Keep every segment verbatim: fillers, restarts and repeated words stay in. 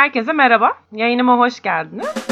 Herkese merhaba, yayınıma hoş geldiniz.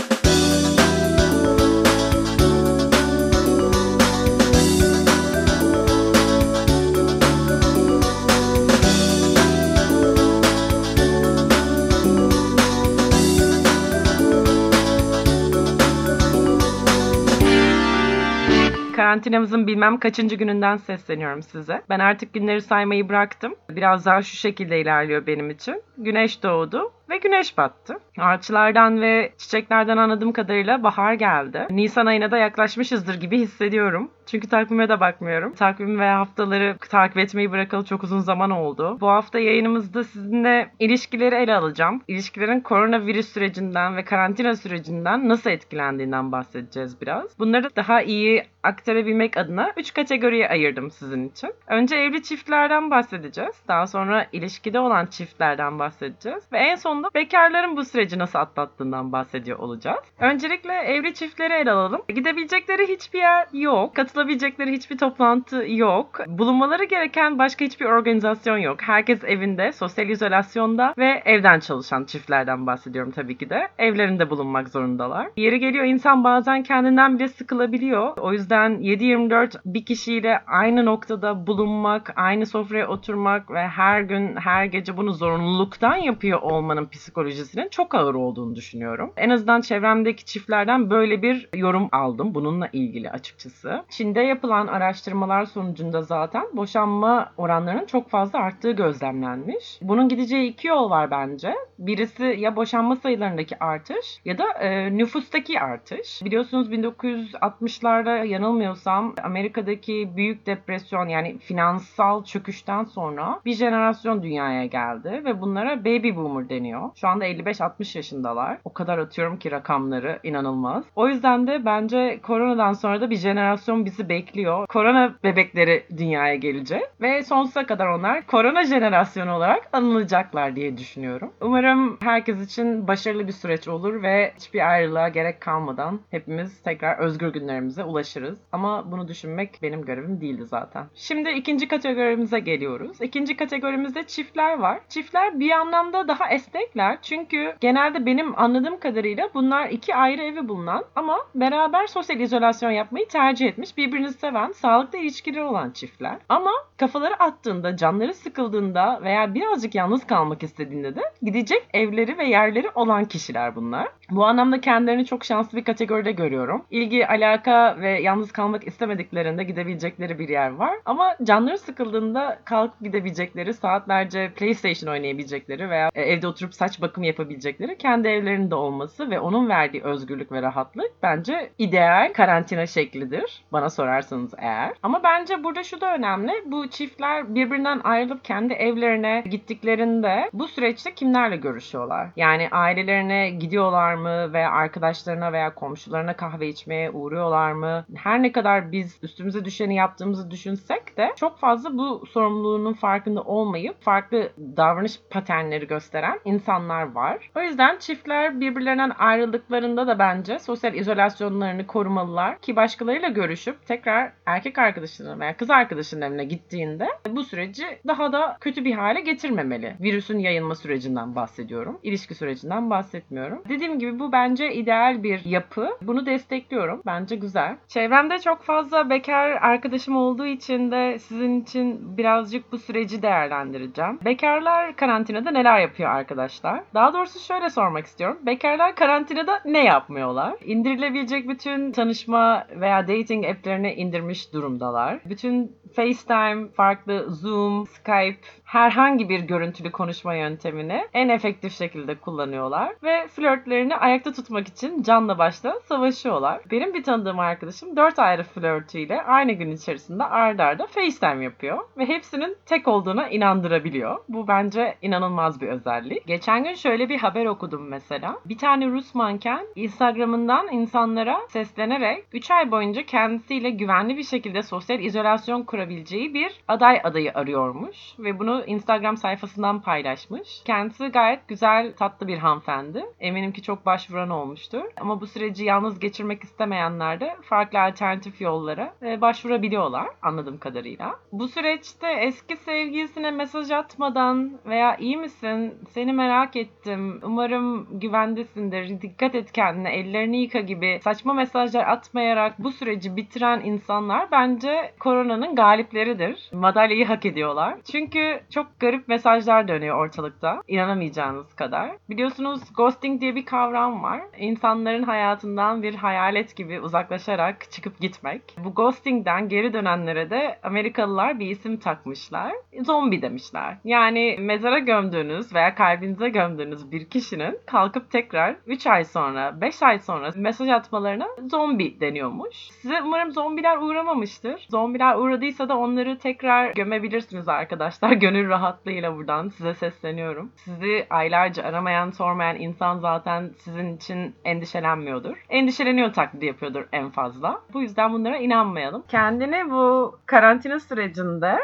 Karantinamızın bilmem kaçıncı gününden sesleniyorum size. Ben artık günleri saymayı bıraktım. Biraz daha şu şekilde ilerliyor benim için. Güneş doğdu ve güneş battı. Ağaçlardan ve çiçeklerden anladığım kadarıyla bahar geldi. Nisan ayına da yaklaşmışızdır gibi hissediyorum. Çünkü takvime de bakmıyorum. Takvim ve haftaları takip etmeyi bırakalı çok uzun zaman oldu. Bu hafta yayınımızda sizinle ilişkileri ele alacağım. İlişkilerin koronavirüs sürecinden ve karantina sürecinden nasıl etkilendiğinden bahsedeceğiz biraz. Bunları daha iyi aktarabilmek adına üç kategoriye ayırdım sizin için. Önce evli çiftlerden bahsedeceğiz. Daha sonra ilişkide olan çiftlerden bahsedeceğiz. Ve en son bekarların bu süreci nasıl atlattığından bahsediyor olacağız. Öncelikle evli çiftleri ele alalım. Gidebilecekleri hiçbir yer yok. Katılabilecekleri hiçbir toplantı yok. Bulunmaları gereken başka hiçbir organizasyon yok. Herkes evinde, sosyal izolasyonda ve evden çalışan çiftlerden bahsediyorum tabii ki de. Evlerinde bulunmak zorundalar. Yeri geliyor insan bazen kendinden bile sıkılabiliyor. O yüzden yedi yirmi dört bir kişiyle aynı noktada bulunmak, aynı sofraya oturmak ve her gün, her gece bunu zorunluluktan yapıyor olmanın psikolojisinin çok ağır olduğunu düşünüyorum. En azından çevremdeki çiftlerden böyle bir yorum aldım bununla ilgili açıkçası. Çin'de yapılan araştırmalar sonucunda zaten boşanma oranlarının çok fazla arttığı gözlemlenmiş. Bunun gideceği iki yol var bence. Birisi ya boşanma sayılarındaki artış ya da e, nüfustaki artış. Biliyorsunuz bin dokuz yüz altmışlarda yanılmıyorsam Amerika'daki büyük depresyon yani finansal çöküşten sonra bir jenerasyon dünyaya geldi ve bunlara baby boomer deniyor. Şu anda elli beş altmış yaşındalar. O kadar atıyorum ki rakamları inanılmaz. O yüzden de bence koronadan sonra da bir jenerasyon bizi bekliyor. Korona bebekleri dünyaya gelecek ve sonsuza kadar onlar korona jenerasyonu olarak anılacaklar diye düşünüyorum. Umarım herkes için başarılı bir süreç olur ve hiçbir ayrılığa gerek kalmadan hepimiz tekrar özgür günlerimize ulaşırız. Ama bunu düşünmek benim görevim değildi zaten. Şimdi ikinci kategorimize geliyoruz. İkinci kategorimizde çiftler var. Çiftler bir anlamda daha esnek çünkü genelde benim anladığım kadarıyla bunlar iki ayrı evi bulunan ama beraber sosyal izolasyon yapmayı tercih etmiş, birbirini seven, sağlıklı ilişkileri olan çiftler. Ama kafaları attığında, canları sıkıldığında veya birazcık yalnız kalmak istediğinde de gidecek evleri ve yerleri olan kişiler bunlar. Bu anlamda kendilerini çok şanslı bir kategoride görüyorum. İlgi, alaka ve yalnız kalmak istemediklerinde gidebilecekleri bir yer var. Ama canları sıkıldığında kalkıp gidebilecekleri, saatlerce PlayStation oynayabilecekleri veya evde oturup saç bakımı yapabilecekleri kendi evlerinde olması ve onun verdiği özgürlük ve rahatlık bence ideal karantina şeklidir bana sorarsanız eğer. Ama bence burada şu da önemli. Bu çiftler birbirinden ayrılıp kendi evlerine gittiklerinde bu süreçte kimlerle görüşüyorlar? Yani ailelerine gidiyorlar mı veya arkadaşlarına veya komşularına kahve içmeye uğruyorlar mı? Her ne kadar biz üstümüze düşeni yaptığımızı düşünsek de çok fazla bu sorumluluğunun farkında olmayıp farklı davranış paternleri gösteren insanlar var. O yüzden çiftler birbirlerinden ayrıldıklarında da bence sosyal izolasyonlarını korumalılar ki başkalarıyla görüşüp tekrar erkek arkadaşının veya kız arkadaşının evine gittiğinde bu süreci daha da kötü bir hale getirmemeli. Virüsün yayılma sürecinden bahsediyorum. İlişki sürecinden bahsetmiyorum. Dediğim gibi bu bence ideal bir yapı. Bunu destekliyorum. Bence güzel. Çevremde çok fazla bekar arkadaşım olduğu için de sizin için birazcık bu süreci değerlendireceğim. Bekarlar karantinada neler yapıyor arkadaşlar? arkadaşlar. Daha doğrusu şöyle sormak istiyorum. Bekarlar karantinada ne yapmıyorlar? İndirilebilecek bütün tanışma veya dating app'lerini indirmiş durumdalar. Bütün FaceTime, farklı Zoom, Skype, herhangi bir görüntülü konuşma yöntemini en efektif şekilde kullanıyorlar ve flörtlerini ayakta tutmak için canla başla savaşıyorlar. Benim bir tanıdığım arkadaşım dört ayrı flörtüyle aynı gün içerisinde ard arda FaceTime yapıyor ve hepsinin tek olduğuna inandırabiliyor. Bu bence inanılmaz bir özellik. Geçen gün şöyle bir haber okudum mesela. Bir tane Rus manken Instagram'ından insanlara seslenerek üç ay boyunca kendisiyle güvenli bir şekilde sosyal izolasyon kurabileceği bir aday adayı arıyormuş ve bunu bunu Instagram sayfasından paylaşmış. Kendisi gayet güzel, tatlı bir hanımefendi. Eminim ki çok başvuran olmuştur. Ama bu süreci yalnız geçirmek istemeyenler de farklı alternatif yollara başvurabiliyorlar anladığım kadarıyla. Bu süreçte eski sevgilisine mesaj atmadan veya iyi misin, seni merak ettim, umarım güvendesindir, dikkat et kendine, ellerini yıka gibi saçma mesajlar atmayarak bu süreci bitiren insanlar bence koronanın galipleridir. Madalyayı hak ediyorlar. Çünkü çok garip mesajlar dönüyor ortalıkta. İnanamayacağınız kadar. Biliyorsunuz ghosting diye bir kavram var. İnsanların hayatından bir hayalet gibi uzaklaşarak çıkıp gitmek. Bu ghosting'den geri dönenlere de Amerikalılar bir isim takmışlar. Zombi demişler. Yani mezara gömdüğünüz veya kalbinize gömdüğünüz bir kişinin kalkıp tekrar üç ay sonra, beş ay sonra mesaj atmalarına zombi deniyormuş. Size umarım zombiler uğramamıştır. Zombiler uğradıysa da onları tekrar gömebilirsiniz arkadaşlar. Gönül rahatlığıyla buradan size sesleniyorum. Sizi aylarca aramayan, sormayan insan zaten sizin için endişelenmiyordur. Endişeleniyor taklidi yapıyordur en fazla. Bu yüzden bunlara inanmayalım. Kendini bu karantina sürecinde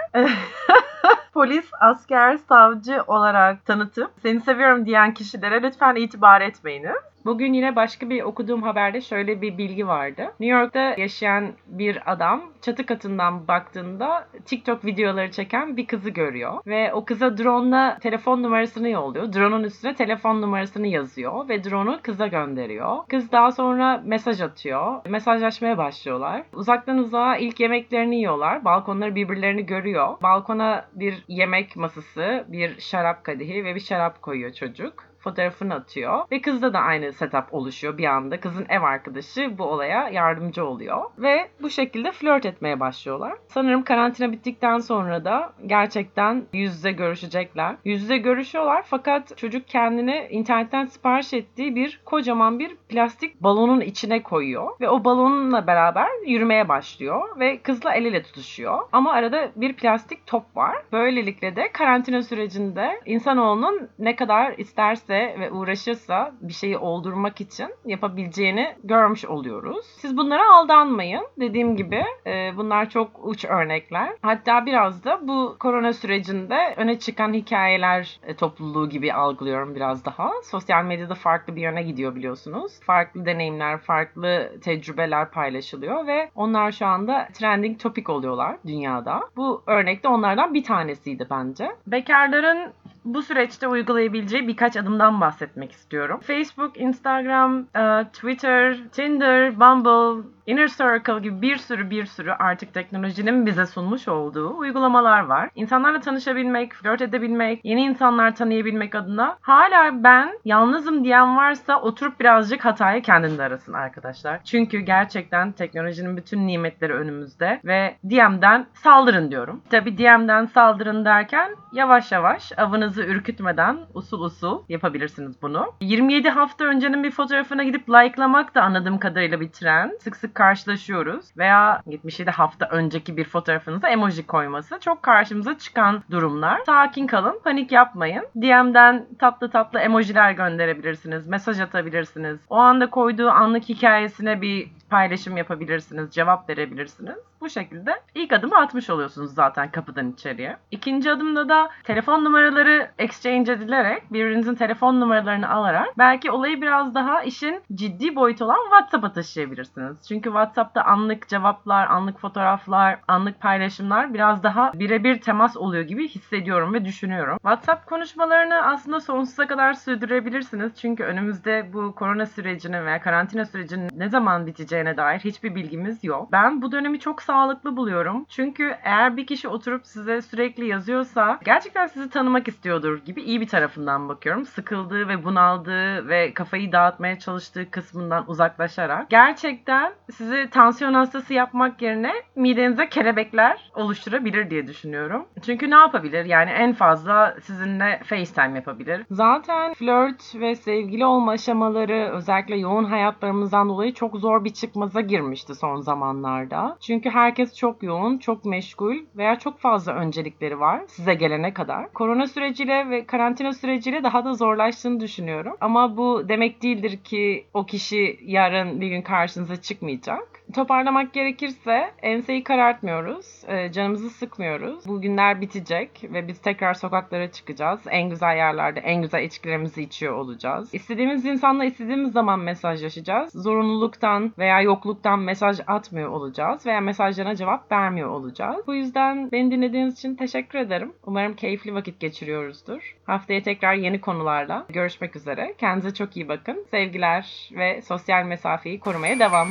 polis, asker, savcı olarak tanıtıp seni seviyorum diyen kişilere lütfen itibar etmeyiniz. Bugün yine başka bir okuduğum haberde şöyle bir bilgi vardı. New York'ta yaşayan bir adam çatı katından baktığında TikTok videoları çeken bir kızı görüyor. Ve o kıza drone'la telefon numarasını yolluyor. Drone'un üstüne telefon numarasını yazıyor ve drone'u kıza gönderiyor. Kız daha sonra mesaj atıyor. Mesajlaşmaya başlıyorlar. Uzaktan uzağa ilk yemeklerini yiyorlar. Balkonları birbirlerini görüyor. Balkona bir yemek masası, bir şarap kadehi ve bir şarap koyuyor çocuk. Fotoğrafını atıyor ve kızda da aynı setup oluşuyor bir anda. Kızın ev arkadaşı bu olaya yardımcı oluyor ve bu şekilde flört etmeye başlıyorlar. Sanırım karantina bittikten sonra da gerçekten yüz yüze görüşecekler. Yüz yüze görüşüyorlar fakat çocuk kendini internetten sipariş ettiği bir kocaman bir plastik balonun içine koyuyor ve o balonunla beraber yürümeye başlıyor ve kızla el ele tutuşuyor. Ama arada bir plastik top var. Böylelikle de karantina sürecinde insanoğlunun ne kadar isterse ve uğraşırsa bir şeyi oldurmak için yapabileceğini görmüş oluyoruz. Siz bunlara aldanmayın. Dediğim gibi e, bunlar çok uç örnekler. Hatta biraz da bu korona sürecinde öne çıkan hikayeler e, topluluğu gibi algılıyorum biraz daha. Sosyal medyada farklı bir yöne gidiyor biliyorsunuz. Farklı deneyimler, farklı tecrübeler paylaşılıyor ve onlar şu anda trending topic oluyorlar dünyada. Bu örnek de onlardan bir tanesiydi bence. Bekarların bu süreçte uygulayabileceği birkaç adımdan bahsetmek istiyorum. Facebook, Instagram, Twitter, Tinder, Bumble, Inner Circle gibi bir sürü bir sürü artık teknolojinin bize sunmuş olduğu uygulamalar var. İnsanlarla tanışabilmek, flört edebilmek, yeni insanlar tanıyabilmek adına hala ben yalnızım diyen varsa oturup birazcık hatayı kendinde arasın arkadaşlar. Çünkü gerçekten teknolojinin bütün nimetleri önümüzde ve D M'den saldırın diyorum. Tabii D M'den saldırın derken yavaş yavaş avınızı ürkütmeden usul usul yapabilirsiniz bunu. yirmi yedi hafta öncenin bir fotoğrafına gidip likelamak da anladığım kadarıyla bir trend. Sık sık karşılaşıyoruz veya yetmiş yedi hafta önceki bir fotoğrafınıza emoji koyması çok karşımıza çıkan durumlar. Sakin kalın, panik yapmayın. D M'den tatlı tatlı emojiler gönderebilirsiniz, mesaj atabilirsiniz. O anda koyduğu anlık hikayesine bir paylaşım yapabilirsiniz, cevap verebilirsiniz. Bu şekilde ilk adımı atmış oluyorsunuz zaten kapıdan içeriye. İkinci adımda da telefon numaraları exchange edilerek, birbirinizin telefon numaralarını alarak belki olayı biraz daha işin ciddi boyutu olan WhatsApp'a taşıyabilirsiniz. Çünkü WhatsApp'ta anlık cevaplar, anlık fotoğraflar, anlık paylaşımlar biraz daha birebir temas oluyor gibi hissediyorum ve düşünüyorum. WhatsApp konuşmalarını aslında sonsuza kadar sürdürebilirsiniz. Çünkü önümüzde bu korona sürecinin veya karantina sürecinin ne zaman biteceğini dair hiçbir bilgimiz yok. Ben bu dönemi çok sağlıklı buluyorum. Çünkü eğer bir kişi oturup size sürekli yazıyorsa gerçekten sizi tanımak istiyordur gibi iyi bir tarafından bakıyorum. Sıkıldığı ve bunaldığı ve kafayı dağıtmaya çalıştığı kısmından uzaklaşarak gerçekten sizi tansiyon hastası yapmak yerine midenize kelebekler oluşturabilir diye düşünüyorum. Çünkü ne yapabilir? Yani en fazla sizinle FaceTime yapabilir. Zaten flört ve sevgili olma aşamaları özellikle yoğun hayatlarımızdan dolayı çok zor bir çıkmaza girmişti son zamanlarda. Çünkü herkes çok yoğun, çok meşgul veya çok fazla öncelikleri var size gelene kadar. Korona süreciyle ve karantina süreciyle daha da zorlaştığını düşünüyorum. Ama bu demek değildir ki o kişi yarın bir gün karşınıza çıkmayacak. Toparlamak gerekirse enseyi karartmıyoruz, canımızı sıkmıyoruz. Bu günler bitecek ve biz tekrar sokaklara çıkacağız. En güzel yerlerde en güzel içkilerimizi içiyor olacağız. İstediğimiz insanla istediğimiz zaman mesajlaşacağız. Zorunluluktan veya yokluktan mesaj atmıyor olacağız veya mesajlarına cevap vermiyor olacağız. Bu yüzden beni dinlediğiniz için teşekkür ederim. Umarım keyifli vakit geçiriyoruzdur. Haftaya tekrar yeni konularla görüşmek üzere. Kendinize çok iyi bakın. Sevgiler ve sosyal mesafeyi korumaya devam.